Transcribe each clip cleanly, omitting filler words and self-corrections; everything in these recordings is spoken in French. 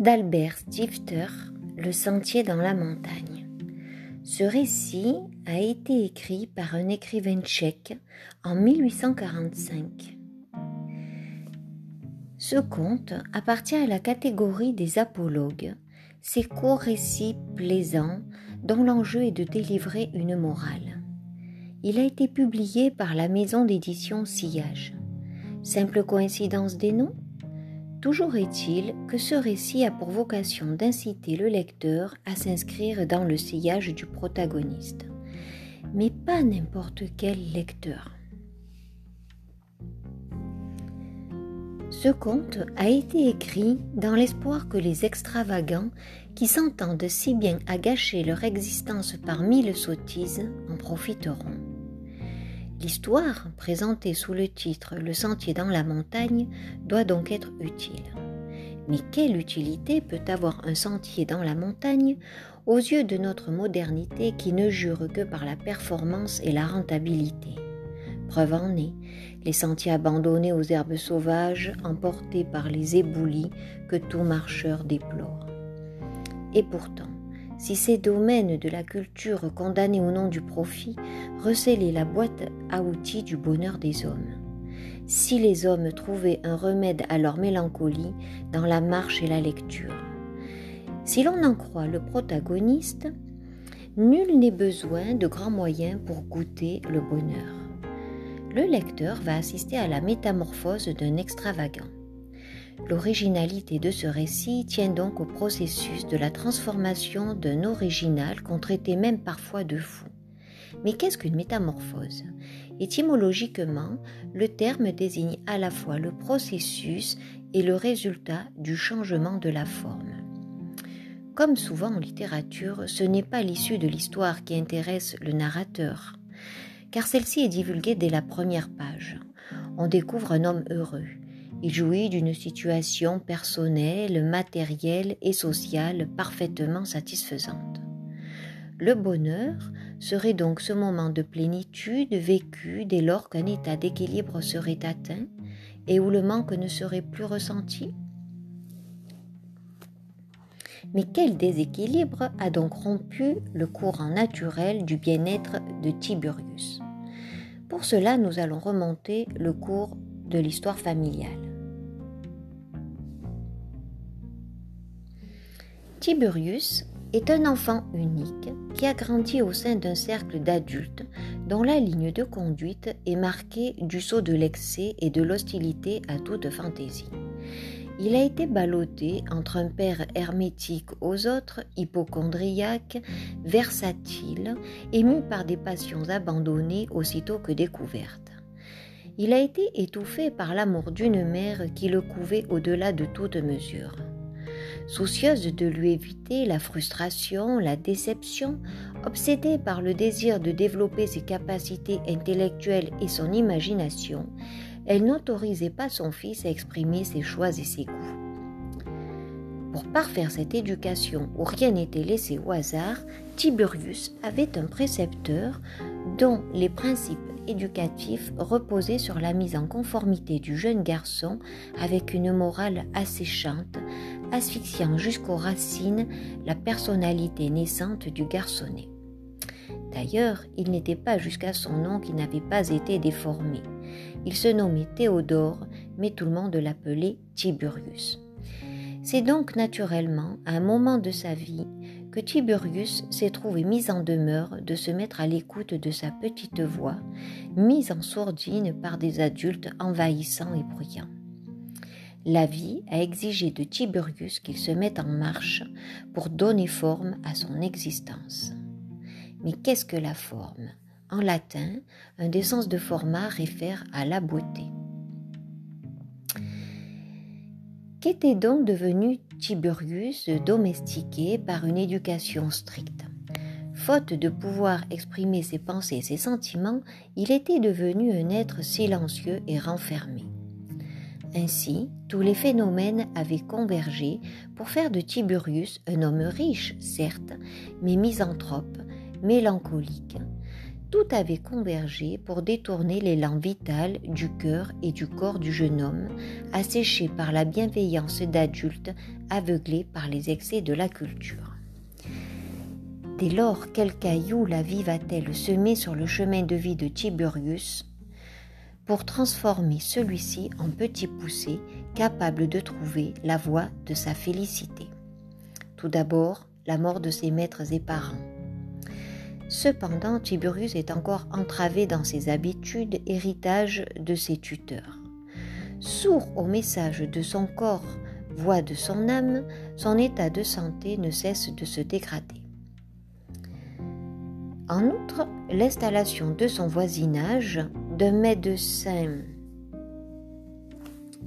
d'Albert Stifter, Le Sentier dans la montagne. Ce récit a été écrit par un écrivain tchèque en 1845. Ce conte appartient à la catégorie des apologues, ces courts récits plaisants dont l'enjeu est de délivrer une morale. Il a été publié par la maison d'édition Sillage. Simple coïncidence des noms ? Toujours est-il que ce récit a pour vocation d'inciter le lecteur à s'inscrire dans le sillage du protagoniste. Mais pas n'importe quel lecteur. Ce conte a été écrit dans l'espoir que les extravagants, qui s'entendent si bien à gâcher leur existence par mille sottises, en profiteront. L'histoire, présentée sous le titre « Le sentier dans la montagne », doit donc être utile. Mais quelle utilité peut avoir un sentier dans la montagne aux yeux de notre modernité qui ne jure que par la performance et la rentabilité ? Preuve en est, les sentiers abandonnés aux herbes sauvages, emportés par les éboulis que tout marcheur déplore. Et pourtant, si ces domaines de la culture condamnés au nom du profit recelaient la boîte à outils du bonheur des hommes, si les hommes trouvaient un remède à leur mélancolie dans la marche et la lecture, si l'on en croit le protagoniste, nul n'est besoin de grands moyens pour goûter le bonheur. Le lecteur va assister à la métamorphose d'un extravagant. L'originalité de ce récit tient donc au processus de la transformation d'un original qu'on traitait même parfois de fou. Mais qu'est-ce qu'une métamorphose ? Étymologiquement, le terme désigne à la fois le processus et le résultat du changement de la forme. Comme souvent en littérature, ce n'est pas l'issue de l'histoire qui intéresse le narrateur, car celle-ci est divulguée dès la première page. On découvre un homme heureux. Il jouit d'une situation personnelle, matérielle et sociale parfaitement satisfaisante. Le bonheur serait donc ce moment de plénitude vécu dès lors qu'un état d'équilibre serait atteint et où le manque ne serait plus ressenti. Mais quel déséquilibre a donc rompu le courant naturel du bien-être de Tiburius ? Pour cela, nous allons remonter le cours de l'histoire familiale. Tiburius est un enfant unique qui a grandi au sein d'un cercle d'adultes dont la ligne de conduite est marquée du sceau de l'excès et de l'hostilité à toute fantaisie. Il a été ballotté entre un père hermétique aux autres, hypocondriaque, versatile, ému par des passions abandonnées aussitôt que découvertes. Il a été étouffé par l'amour d'une mère qui le couvait au-delà de toute mesure. Soucieuse de lui éviter la frustration, la déception, obsédée par le désir de développer ses capacités intellectuelles et son imagination, elle n'autorisait pas son fils à exprimer ses choix et ses goûts. Pour parfaire cette éducation où rien n'était laissé au hasard, Tiburius avait un précepteur dont les principes éducatifs reposaient sur la mise en conformité du jeune garçon avec une morale asséchante, asphyxiant jusqu'aux racines la personnalité naissante du garçonnet. D'ailleurs, il n'était pas jusqu'à son nom qui n'avait pas été déformé. Il se nommait Théodore, mais tout le monde l'appelait Tiburius. C'est donc naturellement, à un moment de sa vie, que Tiburius s'est trouvé mis en demeure de se mettre à l'écoute de sa petite voix, mise en sourdine par des adultes envahissants et bruyants. La vie a exigé de Tiburius qu'il se mette en marche pour donner forme à son existence. Mais qu'est-ce que la forme ? En latin, un des sens de forma réfère à la beauté. Qu'était donc devenu Tiburius domestiqué par une éducation stricte ? Faute de pouvoir exprimer ses pensées et ses sentiments, il était devenu un être silencieux et renfermé. Ainsi, tous les phénomènes avaient convergé pour faire de Tiburius un homme riche, certes, mais misanthrope, mélancolique, tout avait convergé pour détourner l'élan vital du cœur et du corps du jeune homme, asséché par la bienveillance d'adultes, aveuglé par les excès de la culture. Dès lors, quel caillou la vie va-t-elle semer sur le chemin de vie de Tiburius pour transformer celui-ci en petit poucet capable de trouver la voie de sa félicité? Tout d'abord, la mort de ses maîtres et parents. Cependant, Tiburius est encore entravé dans ses habitudes, héritage de ses tuteurs. Sourd au message de son corps, voix de son âme, son état de santé ne cesse de se dégrader. En outre, l'installation de son voisinage d'un médecin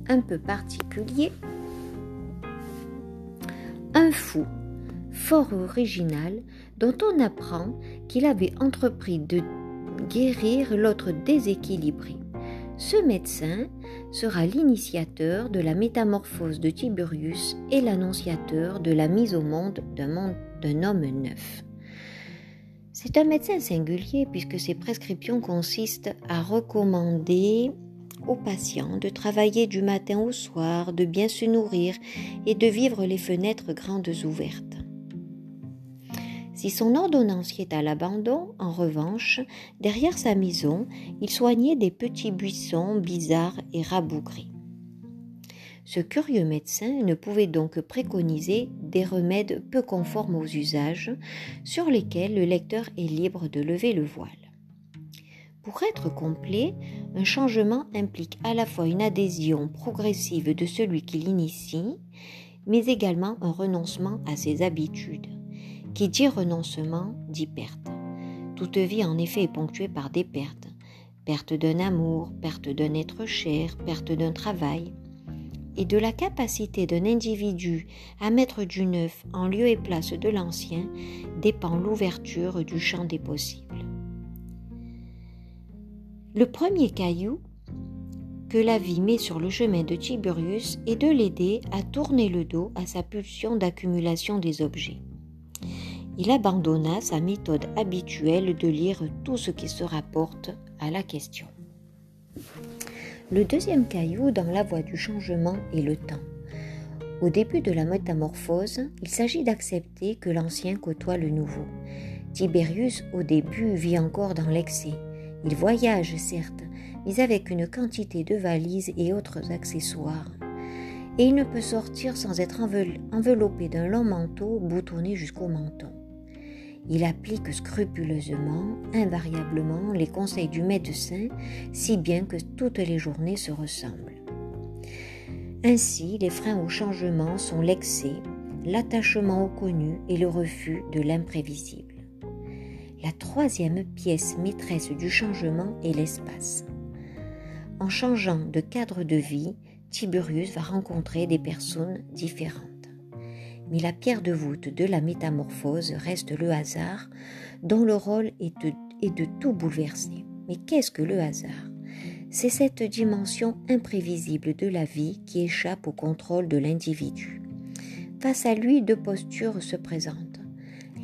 un peu particulier, un fou, fort original, dont on apprend qu'il avait entrepris de guérir l'autre déséquilibré. Ce médecin sera l'initiateur de la métamorphose de Tiburius et l'annonciateur de la mise au monde d'un homme neuf. C'est un médecin singulier puisque ses prescriptions consistent à recommander aux patients de travailler du matin au soir, de bien se nourrir et de vivre les fenêtres grandes ouvertes. Si son ordonnancier est à l'abandon, en revanche, derrière sa maison, il soignait des petits buissons bizarres et rabougris. Ce curieux médecin ne pouvait donc préconiser des remèdes peu conformes aux usages, sur lesquels le lecteur est libre de lever le voile. Pour être complet, un changement implique à la fois une adhésion progressive de celui qui l'initie, mais également un renoncement à ses habitudes. Qui dit renoncement, dit perte. Toute vie en effet est ponctuée par des pertes. Perte d'un amour, perte d'un être cher, perte d'un travail. Et de la capacité d'un individu à mettre du neuf en lieu et place de l'ancien dépend l'ouverture du champ des possibles. Le premier caillou que la vie met sur le chemin de Tiburius est de l'aider à tourner le dos à sa pulsion d'accumulation des objets. Il abandonna sa méthode habituelle de lire tout ce qui se rapporte à la question. Le deuxième caillou dans la voie du changement est le temps. Au début de la métamorphose, il s'agit d'accepter que l'ancien côtoie le nouveau. Tiburius, au début, vit encore dans l'excès. Il voyage, certes, mais avec une quantité de valises et autres accessoires. Et il ne peut sortir sans être enveloppé d'un long manteau boutonné jusqu'au menton. Il applique scrupuleusement, invariablement, les conseils du médecin, si bien que toutes les journées se ressemblent. Ainsi, les freins au changement sont l'excès, l'attachement au connu et le refus de l'imprévisible. La troisième pièce maîtresse du changement est l'espace. En changeant de cadre de vie, Tiburius va rencontrer des personnes différentes. Mais la pierre de voûte de la métamorphose reste le hasard, dont le rôle est de tout bouleverser. Mais qu'est-ce que le hasard ? C'est cette dimension imprévisible de la vie qui échappe au contrôle de l'individu. Face à lui, deux postures se présentent.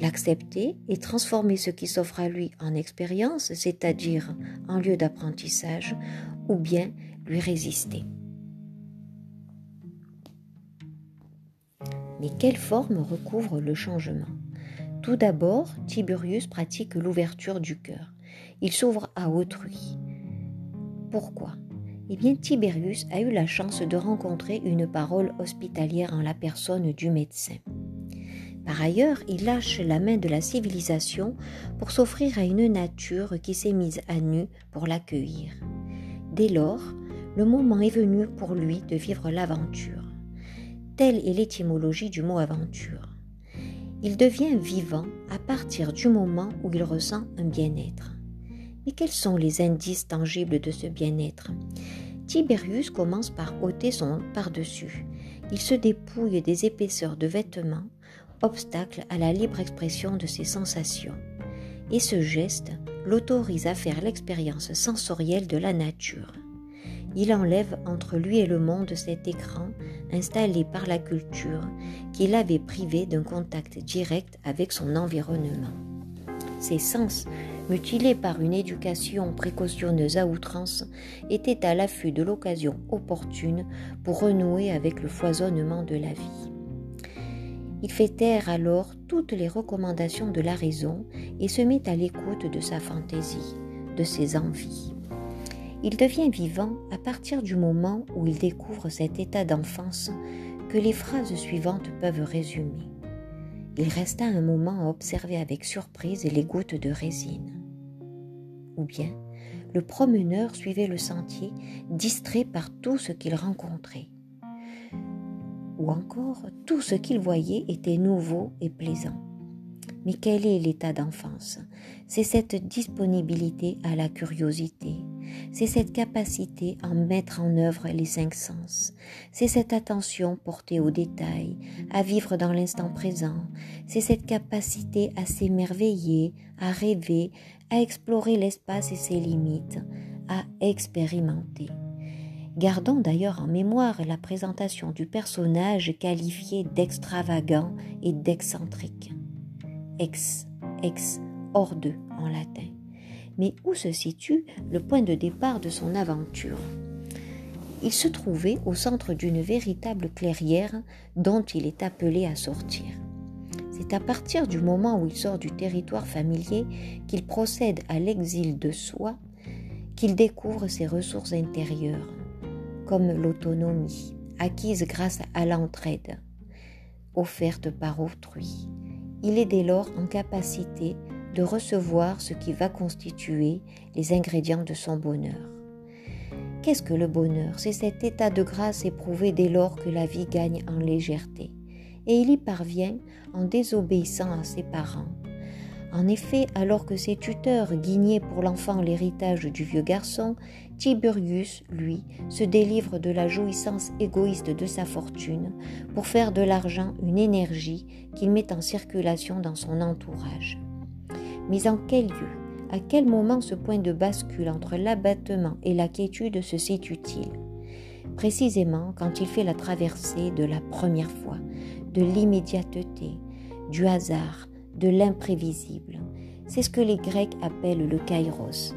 L'accepter et transformer ce qui s'offre à lui en expérience, c'est-à-dire en lieu d'apprentissage, ou bien lui résister. Mais quelle forme recouvre le changement ? Tout d'abord, Tiburius pratique l'ouverture du cœur. Il s'ouvre à autrui. Pourquoi ? Eh bien, Tiburius a eu la chance de rencontrer une parole hospitalière en la personne du médecin. Par ailleurs, il lâche la main de la civilisation pour s'offrir à une nature qui s'est mise à nu pour l'accueillir. Dès lors, le moment est venu pour lui de vivre l'aventure. Telle est l'étymologie du mot « aventure ». Il devient vivant à partir du moment où il ressent un bien-être. Mais quels sont les indices tangibles de ce bien-être ? Tiburius commence par ôter son par-dessus. Il se dépouille des épaisseurs de vêtements, obstacle à la libre expression de ses sensations. Et ce geste l'autorise à faire l'expérience sensorielle de la nature. Il enlève entre lui et le monde cet écran installé par la culture qui l'avait privé d'un contact direct avec son environnement. Ses sens mutilé par une éducation précautionneuse à outrance, était à l'affût de l'occasion opportune pour renouer avec le foisonnement de la vie. Il fait taire alors toutes les recommandations de la raison et se mit à l'écoute de sa fantaisie, de ses envies. Il devient vivant à partir du moment où il découvre cet état d'enfance que les phrases suivantes peuvent résumer. Il resta un moment à observer avec surprise les gouttes de résine. Ou bien, le promeneur suivait le sentier, distrait par tout ce qu'il rencontrait. Ou encore, tout ce qu'il voyait était nouveau et plaisant. Mais quel est l'état d'enfance ? C'est cette disponibilité à la curiosité, c'est cette capacité à mettre en œuvre les 5 sens, c'est cette attention portée aux détails, à vivre dans l'instant présent, c'est cette capacité à s'émerveiller, à rêver, à explorer l'espace et ses limites, à expérimenter. Gardons d'ailleurs en mémoire la présentation du personnage qualifié d'extravagant et d'excentrique. Ex, hors de en latin. Mais où se situe le point de départ de son aventure ? Il se trouvait au centre d'une véritable clairière dont il est appelé à sortir. C'est à partir du moment où il sort du territoire familier qu'il procède à l'exil de soi, qu'il découvre ses ressources intérieures, comme l'autonomie, acquise grâce à l'entraide, offerte par autrui. Il est dès lors en capacité de recevoir ce qui va constituer les ingrédients de son bonheur. Qu'est-ce que le bonheur ? C'est cet état de grâce éprouvé dès lors que la vie gagne en légèreté. Et il y parvient en désobéissant à ses parents. En effet, alors que ses tuteurs guignaient pour l'enfant l'héritage du vieux garçon, Tiburius, lui, se délivre de la jouissance égoïste de sa fortune pour faire de l'argent une énergie qu'il met en circulation dans son entourage. Mais en quel lieu, à quel moment ce point de bascule entre l'abattement et la quiétude se situe-t-il ? Précisément quand il fait la traversée de la première fois, de l'immédiateté, du hasard, de l'imprévisible. C'est ce que les Grecs appellent le kairos.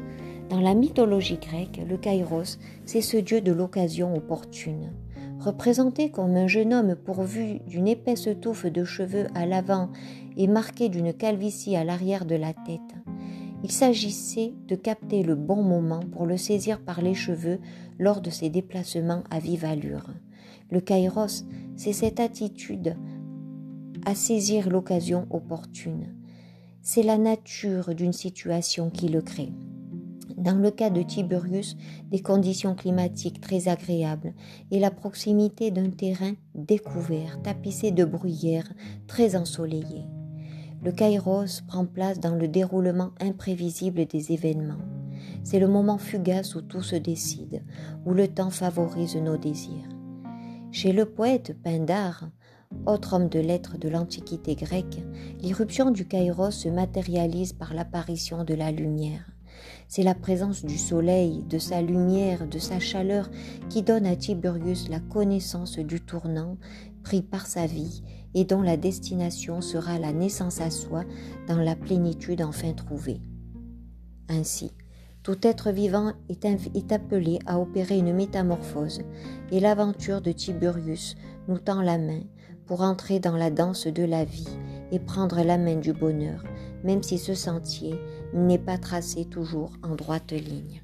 Dans la mythologie grecque, le kairos, c'est ce dieu de l'occasion opportune. Représenté comme un jeune homme pourvu d'une épaisse touffe de cheveux à l'avant et marqué d'une calvitie à l'arrière de la tête, il s'agissait de capter le bon moment pour le saisir par les cheveux lors de ses déplacements à vive allure. Le kairos, c'est cette attitude à saisir l'occasion opportune. C'est la nature d'une situation qui le crée. Dans le cas de Tiburius, des conditions climatiques très agréables et la proximité d'un terrain découvert, tapissé de bruyères, très ensoleillé. Le kairos prend place dans le déroulement imprévisible des événements. C'est le moment fugace où tout se décide, où le temps favorise nos désirs. Chez le poète Pindare, autre homme de lettres de l'Antiquité grecque, l'irruption du kairos se matérialise par l'apparition de la lumière. C'est la présence du soleil, de sa lumière, de sa chaleur qui donne à Tiburius la connaissance du tournant pris par sa vie et dont la destination sera la naissance à soi dans la plénitude enfin trouvée. Ainsi, tout être vivant est appelé à opérer une métamorphose et l'aventure de Tiburius nous tend la main pour entrer dans la danse de la vie et prendre la main du bonheur, même si ce sentier n'est pas tracé toujours en droite ligne.